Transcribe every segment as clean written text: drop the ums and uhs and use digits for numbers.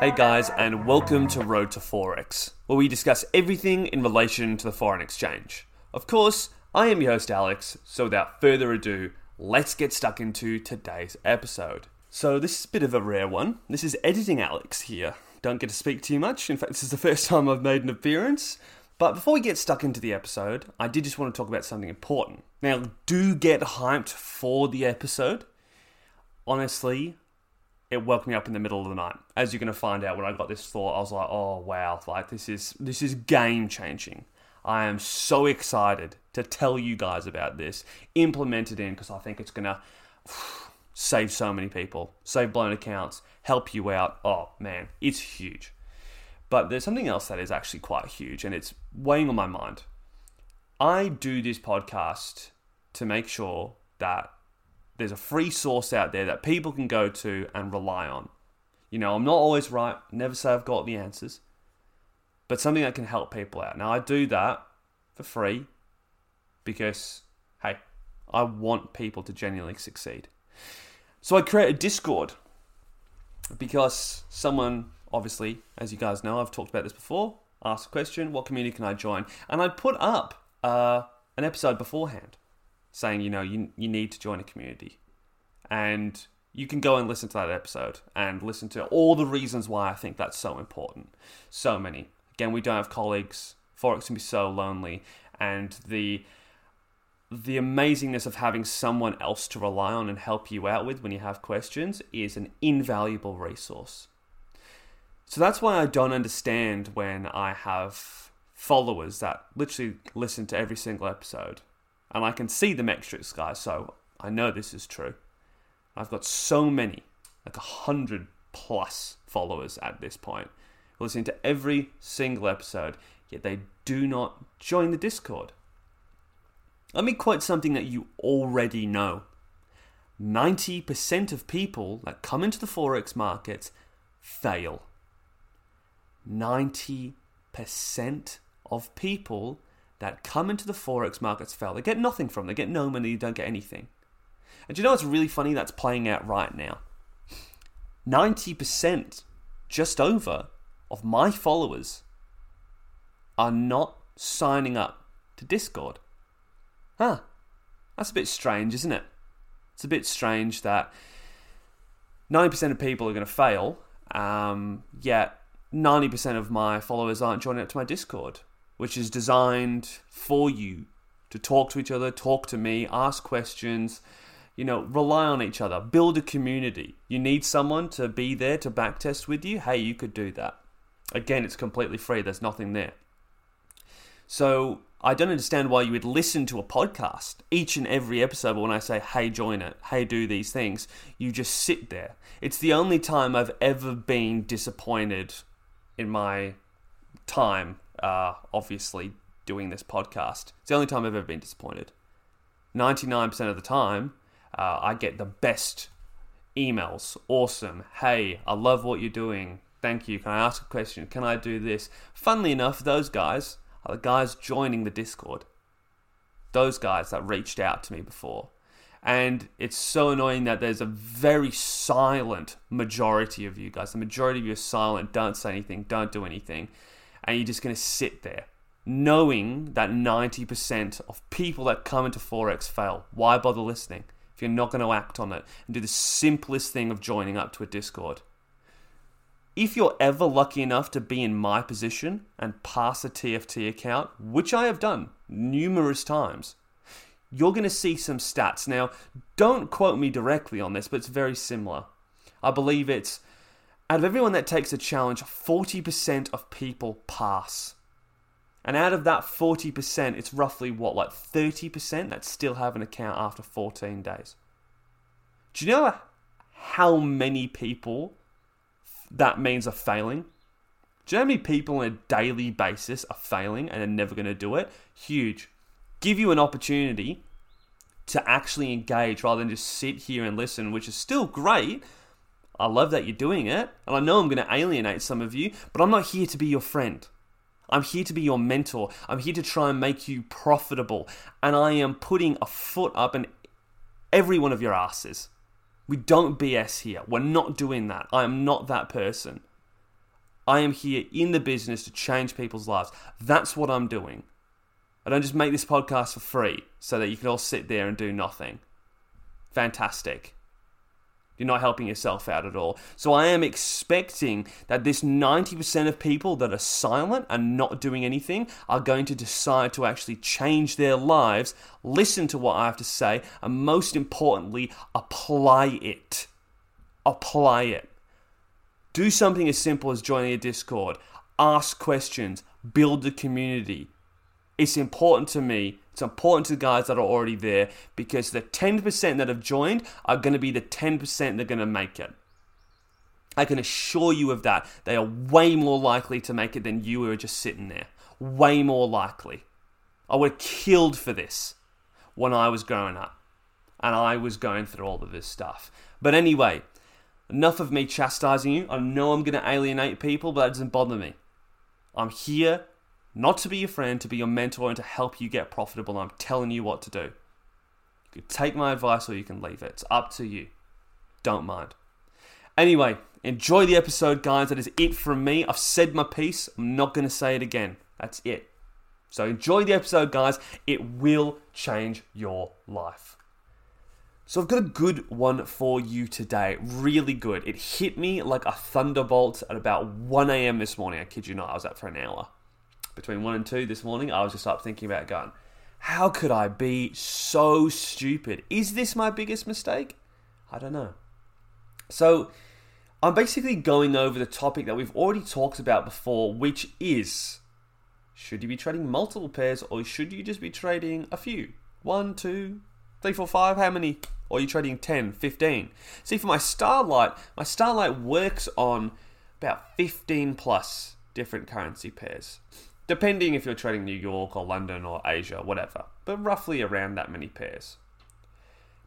Hey guys, and welcome to Road to Forex, where we discuss everything in relation to the foreign exchange. Of course, I am your host Alex, so without further ado, let's get stuck into today's episode. So this is a bit of a rare one. This is editing Alex here. Don't get to speak too much. In fact, this is the first time I've made an appearance. But before we get stuck into the episode, I did just want to talk about something important. Now, do get hyped for the episode. Honestly, it woke me up in the middle of the night. As you're going to find out when I got this thought, I was like, oh wow, like this is game changing. I am so excited to tell you guys about this. Implement it in, because I think it's going to save so many people, save blown accounts, help you out. Oh man, it's huge. But there's something else that is actually quite huge, and it's weighing on my mind. I do this podcast to make sure that there's a free source out there that people can go to and rely on. You know, I'm not always right. Never say I've got the answers. But something that can help people out. Now, I do that for free because, hey, I want people to genuinely succeed. So I create a Discord because someone, obviously, as you guys know, I've talked about this before, asked a question, what community can I join? And I put up an episode beforehand, saying, you know, you need to join a community. And you can go and listen to that episode and listen to all the reasons why I think that's so important. So many. Again, we don't have colleagues. Forex can be so lonely. And the amazingness of having someone else to rely on and help you out with when you have questions is an invaluable resource. So that's why I don't understand when I have followers that literally listen to every single episode. And I can see the metrics, guys, so I know this is true. I've got so many, like 100+ followers at this point, listening to every single episode, yet they do not join the Discord. Let me quote something that you already know. 90% of people that come into the Forex markets fail. 90% of people that come into the Forex markets fail. They get nothing from them. They get no money. They don't get anything. And do you know what's really funny? That's playing out right now. 90%, just over, of my followers are not signing up to Discord. Huh. That's a bit strange, isn't it? It's a bit strange that 90% of people are going to fail, yet 90% of my followers aren't joining up to my Discord, which is designed for you to talk to each other, talk to me, ask questions, you know, rely on each other, build a community. You need someone to be there to backtest with you. Hey, you could do that. Again, it's completely free. There's nothing there. So I don't understand why you would listen to a podcast each and every episode, but when I say, hey, join it, hey, do these things, you just sit there. It's the only time I've ever been disappointed in my time obviously doing this podcast. It's the only time I've ever been disappointed. 99% of the time, I get the best emails. Awesome. Hey, I love what you're doing. Thank you. Can I ask a question? Can I do this? Funnily enough, those guys are the guys joining the Discord. Those guys that reached out to me before. And it's so annoying that there's a very silent majority of you guys. The majority of you are silent. Don't say anything. Don't do anything. And you're just going to sit there, knowing that 90% of people that come into Forex fail. Why bother listening if you're not going to act on it and do the simplest thing of joining up to a Discord? If you're ever lucky enough to be in my position and pass a TFT account, which I have done numerous times, you're going to see some stats. Now, don't quote me directly on this, but it's very similar. I believe it's, out of everyone that takes a challenge, 40% of people pass. And out of that 40%, it's roughly, what, like 30% that still have an account after 14 days. Do you know how many people that means are failing? Do you know how many people on a daily basis are failing and are never going to do it? Huge. Give you an opportunity to actually engage rather than just sit here and listen, which is still great. I love that you're doing it, and I know I'm going to alienate some of you, but I'm not here to be your friend. I'm here to be your mentor. I'm here to try and make you profitable, and I am putting a foot up in every one of your asses. We don't BS here. We're not doing that. I am not that person. I am here in the business to change people's lives. That's what I'm doing. I don't just make this podcast for free so that you can all sit there and do nothing. Fantastic. You're not helping yourself out at all. So I am expecting that this 90% of people that are silent and not doing anything are going to decide to actually change their lives, listen to what I have to say, and most importantly, apply it. Apply it. Do something as simple as joining a Discord. Ask questions. Build the community. It's important to me. It's important to the guys that are already there, because the 10% that have joined are going to be the 10% that are going to make it. I can assure you of that. They are way more likely to make it than you who are just sitting there. Way more likely. I would have killed for this when I was growing up and I was going through all of this stuff. But anyway, enough of me chastising you. I know I'm going to alienate people, but that doesn't bother me. I'm here not to be your friend, to be your mentor and to help you get profitable. I'm telling you what to do. You can take my advice or you can leave it. It's up to you. Don't mind. Anyway, enjoy the episode, guys. That is it from me. I've said my piece. I'm not going to say it again. That's it. So enjoy the episode, guys. It will change your life. So I've got a good one for you today, really good. It hit me like a thunderbolt at about 1 a.m. this morning. I kid you not, I was up for an hour. Between 1 and 2 this morning, I was just up thinking about going, how could I be so stupid? Is this my biggest mistake? I don't know. So I'm basically going over the topic that we've already talked about before, which is, should you be trading multiple pairs or should you just be trading a few? 1, 2, 3, 4, 5, how many? Or are you trading 10, 15? See, for my Starlight works on about 15 plus different currency pairs. Depending if you're trading New York or London or Asia, whatever. But roughly around that many pairs.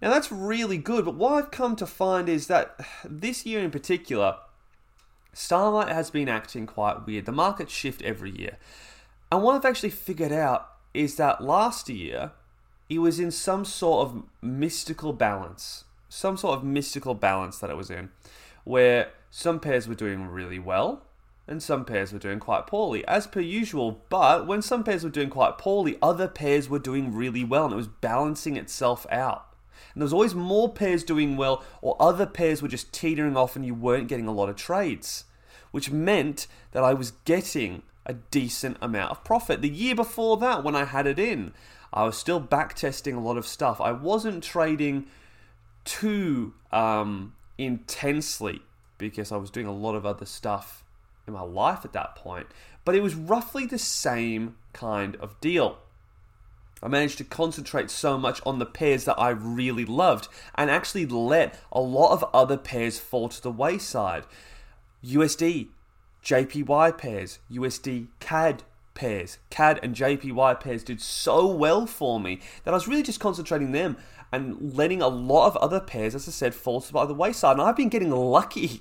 Now that's really good, but what I've come to find is that this year in particular, Starlight has been acting quite weird. The markets shift every year. And what I've actually figured out is that last year, it was in some sort of mystical balance. Some sort of mystical balance that it was in. Where some pairs were doing really well. And some pairs were doing quite poorly, as per usual. But when some pairs were doing quite poorly, other pairs were doing really well, and it was balancing itself out. And there was always more pairs doing well, or other pairs were just teetering off, and you weren't getting a lot of trades, which meant that I was getting a decent amount of profit. The year before that, when I had it in, I was still backtesting a lot of stuff. I wasn't trading too intensely because I was doing a lot of other stuff in my life at that point, but it was roughly the same kind of deal. I managed to concentrate so much on the pairs that I really loved and actually let a lot of other pairs fall to the wayside. USD, JPY pairs, USD, CAD pairs, CAD and JPY pairs did so well for me that I was really just concentrating them and letting a lot of other pairs, as I said, fall to the wayside. And I've been getting lucky.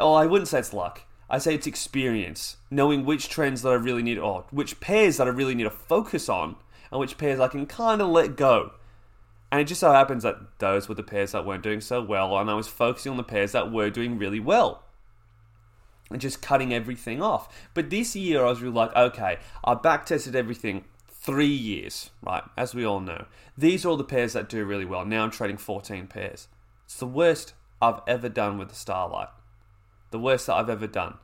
Oh, I wouldn't say it's luck. I say it's experience. Knowing which trends that I really need, or which pairs that I really need to focus on, and which pairs I can kind of let go. And it just so happens that those were the pairs that weren't doing so well, and I was focusing on the pairs that were doing really well. And just cutting everything off. But this year I was really like, okay, I backtested everything 3 years, right? As we all know. These are all the pairs that do really well. Now I'm trading 14 pairs. It's the worst I've ever done with the Starlight. The worst that I've ever done.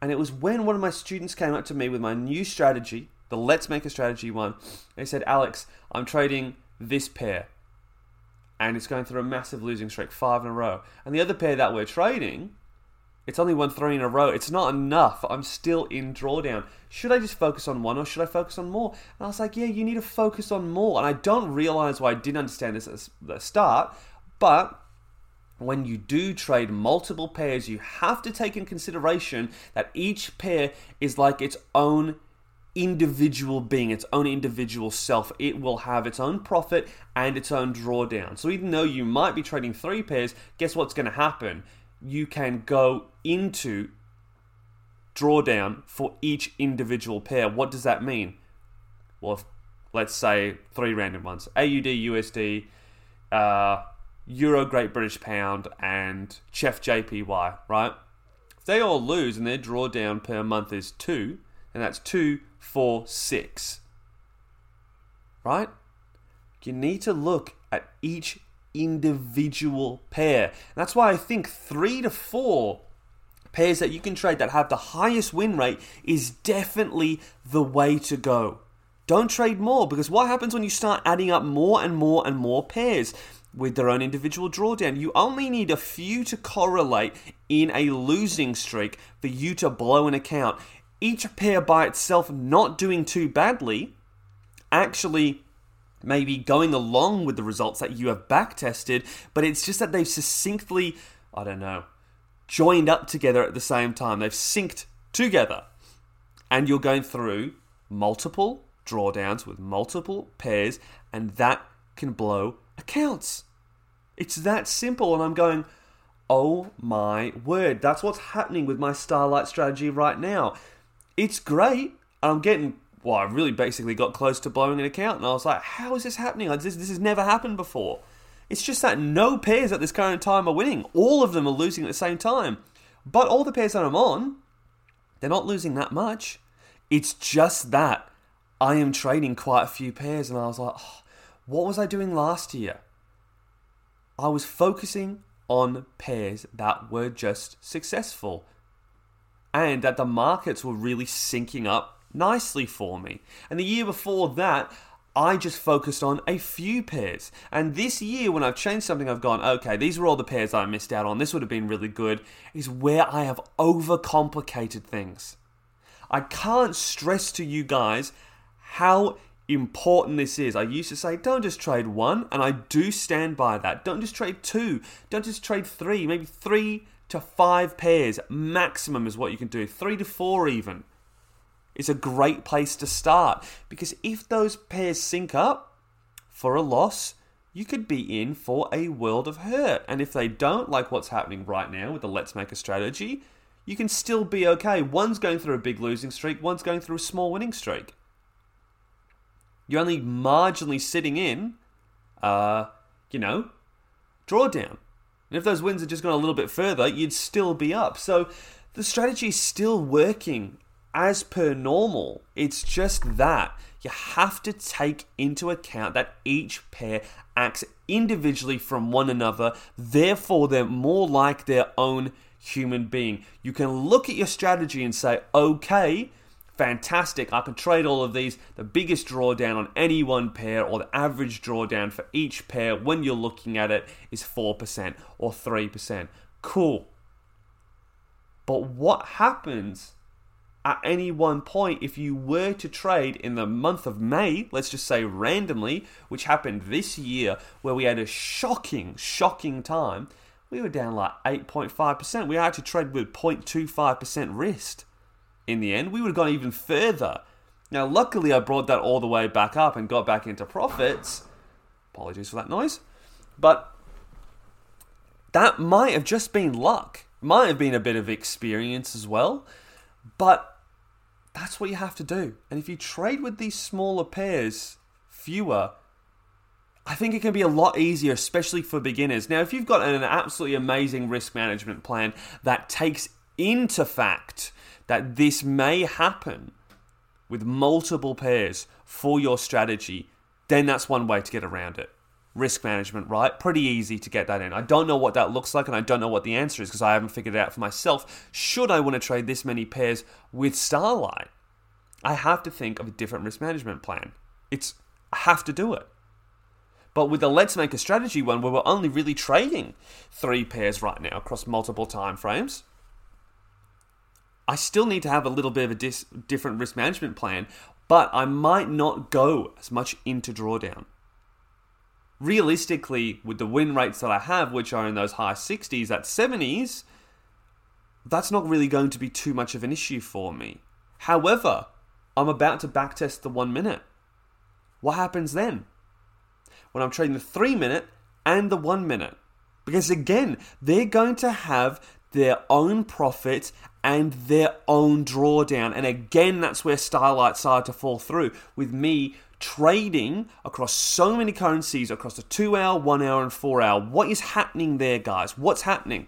And it was when one of my students came up to me with my new strategy, the Let's Make a Strategy one. They said, Alex, I'm trading this pair. And it's going through a massive losing streak, 5 in a row. And the other pair that we're trading, it's only won 3 in a row. It's not enough. I'm still in drawdown. Should I just focus on one or should I focus on more? And I was like, yeah, you need to focus on more. And I don't realize why I didn't understand this at the start, but when you do trade multiple pairs, you have to take in consideration that each pair is like its own individual being, its own individual self. It will have its own profit and its own drawdown. So even though you might be trading 3 pairs, guess what's going to happen? You can go into drawdown for each individual pair. What does that mean? Well, let's say 3 random ones. AUD, USD, Euro, Great British Pound, and CHF JPY, right? If they all lose and their drawdown per month is 2, and that's 2, 4, 6, right? You need to look at each individual pair. And that's why I think 3 to 4 pairs that you can trade that have the highest win rate is definitely the way to go. Don't trade more, because what happens when you start adding up more and more and more pairs with their own individual drawdown? You only need a few to correlate in a losing streak for you to blow an account. Each pair by itself not doing too badly, actually maybe going along with the results that you have backtested, but it's just that they've succinctly, I don't know, joined up together at the same time. They've synced together. And you're going through multiple drawdowns with multiple pairs, and that can blow accounts. It's that simple. And I'm going, oh my word, that's what's happening with my Starlight strategy right now. It's great. I'm getting, well, I really basically got close to blowing an account, and I was like, how is this happening? This has never happened before. It's just that no pairs at this current time are winning. All of them are losing at the same time. But all the pairs that I'm on, they're not losing that much. It's just that I am trading quite a few pairs, and I was like, oh, what was I doing last year? I was focusing on pairs that were just successful and that the markets were really syncing up nicely for me. And the year before that, I just focused on a few pairs. And this year, when I've changed something, I've gone, okay, these were all the pairs I missed out on. This would have been really good, is where I have overcomplicated things. I can't stress to you guys how important this is. I used to say, don't just trade 1, and I do stand by that. Don't just trade 2. Don't just trade 3. Maybe 3 to 5 pairs maximum is what you can do. 3 to 4 even. It's a great place to start, because if those pairs sync up for a loss, you could be in for a world of hurt. And if they don't, like what's happening right now with the Let's Make a Strategy, you can still be okay. One's going through a big losing streak, one's going through a small winning streak. You're only marginally sitting in, drawdown. And if those wins had just gone a little bit further, you'd still be up. So the strategy is still working as per normal. It's just that you have to take into account that each pair acts individually from one another. Therefore, they're more like their own human being. You can look at your strategy and say, okay, fantastic, I can trade all of these, the biggest drawdown on any one pair, or the average drawdown for each pair when you're looking at it is 4% or 3%. Cool. But what happens at any one point, if you were to trade in the month of May, let's just say randomly, which happened this year, where we had a shocking time, we were down like 8.5%. We had to trade with 0.25% risk. In the end, we would have gone even further. Now, luckily, I brought that all the way back up and got back into profits. Apologies for that noise. But that might have just been luck. Might have been a bit of experience as well. But that's what you have to do. And if you trade with these smaller pairs, fewer, I think it can be a lot easier, especially for beginners. Now, if you've got an absolutely amazing risk management plan that takes into fact that this may happen with multiple pairs for your strategy, then that's one way to get around it. Risk management, right? Pretty easy to get that in. I don't know what that looks like, and I don't know what the answer is, because I haven't figured it out for myself. Should I want to trade this many pairs with Starlight? I have to think of a different risk management plan. I have to do it. But with the Let's Make a Strategy one, where we're only really trading 3 pairs right now across multiple time frames, I still need to have a little bit of a different risk management plan, but I might not go as much into drawdown. Realistically, with the win rates that I have, which are in those high 60s, at 70s, that's not really going to be too much of an issue for me. However, I'm about to backtest the 1 minute. What happens then? When I'm trading the 3 minute and the 1 minute. Because again, they're going to have their own profit and their own drawdown. And again, that's where Starlight started to fall through with me trading across so many currencies, across the 2 hour, 1 hour, and 4 hour. What is happening there, guys? What's happening?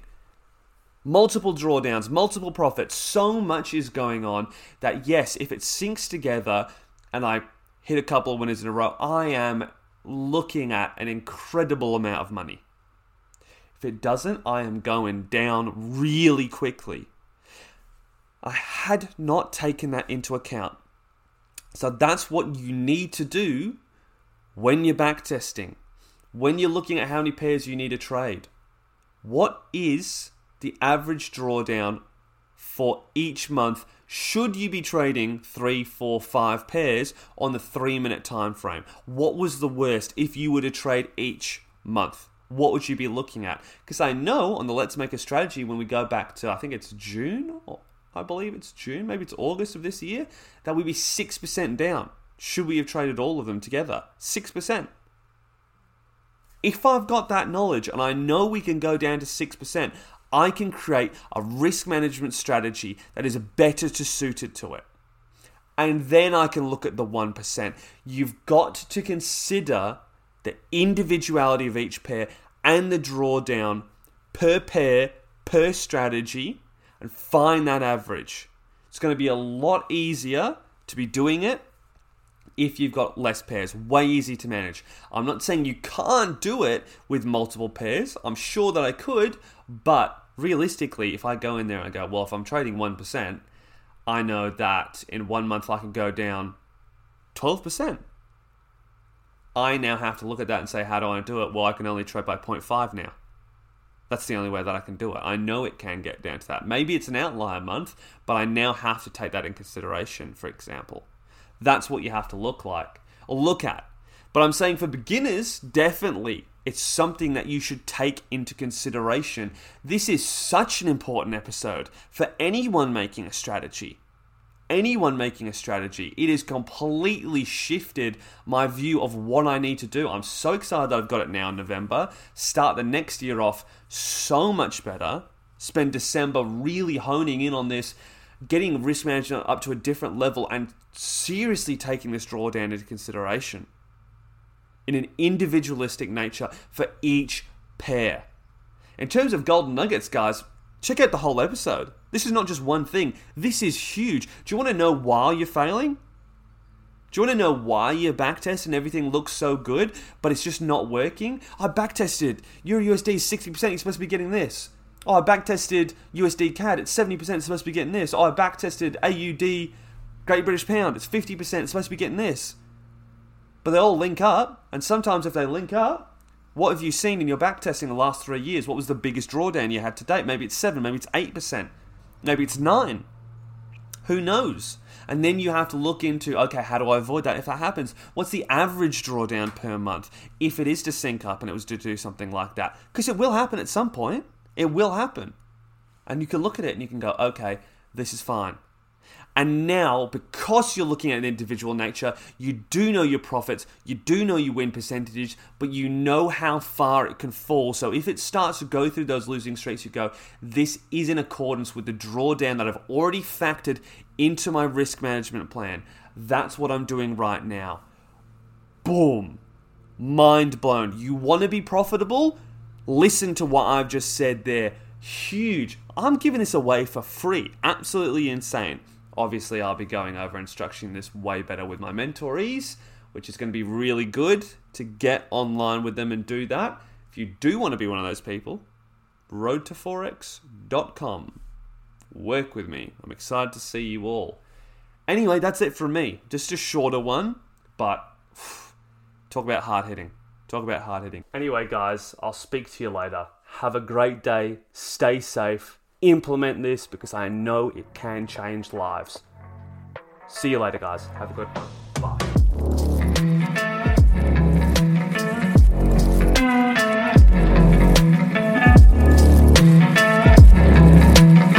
Multiple drawdowns, multiple profits. So much is going on that, yes, if it syncs together and I hit a couple of winners in a row, I am looking at an incredible amount of money. If it doesn't, I am going down really quickly. I had not taken that into account. So that's what you need to do when you're backtesting, when you're looking at how many pairs you need to trade. What is the average drawdown for each month? Should you be trading 3, 4, 5 pairs on the 3-minute time frame? What was the worst if you were to trade each month? What would you be looking at? Because I know on the Let's Make a Strategy, when we go back to, I think it's June, or I believe it's June, maybe it's August of this year, that we'd be 6% down. Should we have traded all of them together? 6%. If I've got that knowledge and I know we can go down to 6%, I can create a risk management strategy that is better suited to it. And then I can look at the 1%. You've got to consider the individuality of each pair and the drawdown per pair, per strategy, and find that average. It's going to be a lot easier to be doing it if you've got less pairs. Way easy to manage. I'm not saying you can't do it with multiple pairs. I'm sure that I could, but realistically, if I go in there and go, well, if I'm trading 1%, I know that in 1 month I can go down 12%. I now have to look at that and say, how do I do it? Well, I can only trade by 0.5 now. That's the only way that I can do it. I know it can get down to that. Maybe it's an outlier month, but I now have to take that in consideration, for example. That's what you have to look at. But I'm saying for beginners, definitely, it's something that you should take into consideration. This is such an important episode for anyone making a strategy. Anyone making a strategy. It has completely shifted my view of what I need to do. I'm so excited that I've got it now in November. Start the next year off so much better. Spend December really honing in on this, getting risk management up to a different level and seriously taking this drawdown into consideration in an individualistic nature for each pair. In terms of golden nuggets, guys, check out the whole episode. This is not just one thing. This is huge. Do you want to know why you're failing? Do you want to know why your backtest and everything looks so good, but it's just not working? I backtested. Euro USD is 60%. You're supposed to be getting this. Oh, I backtested USD CAD. It's 70%. It's supposed to be getting this. Oh, I backtested AUD Great British Pound. It's 50%. It's supposed to be getting this. But they all link up. And sometimes if they link up, what have you seen in your backtesting the last 3 years? What was the biggest drawdown you had to date? Maybe it's 7%. Maybe it's 8%. Maybe it's 9%. Who knows? And then you have to look into, okay, how do I avoid that if that happens? What's the average drawdown per month if it is to sync up and it was to do something like that? Because it will happen at some point. It will happen. And you can look at it and you can go, okay, this is fine. And now, because you're looking at an individual nature, you do know your profits, you do know your win percentages, but you know how far it can fall. So if it starts to go through those losing streaks, you go, this is in accordance with the drawdown that I've already factored into my risk management plan. That's what I'm doing right now. Boom. Mind blown. You want to be profitable? Listen to what I've just said there. Huge. I'm giving this away for free. Absolutely insane. Obviously, I'll be going over and structuring this way better with my mentorees, which is going to be really good to get online with them and do that. If you do want to be one of those people, roadtoforex.com. Work with me. I'm excited to see you all. Anyway, that's it from me. Just a shorter one, but talk about hard-hitting. Talk about hard-hitting. Anyway, guys, I'll speak to you later. Have a great day. Stay safe. Implement this because I know it can change lives. See you later, guys. Have a good one.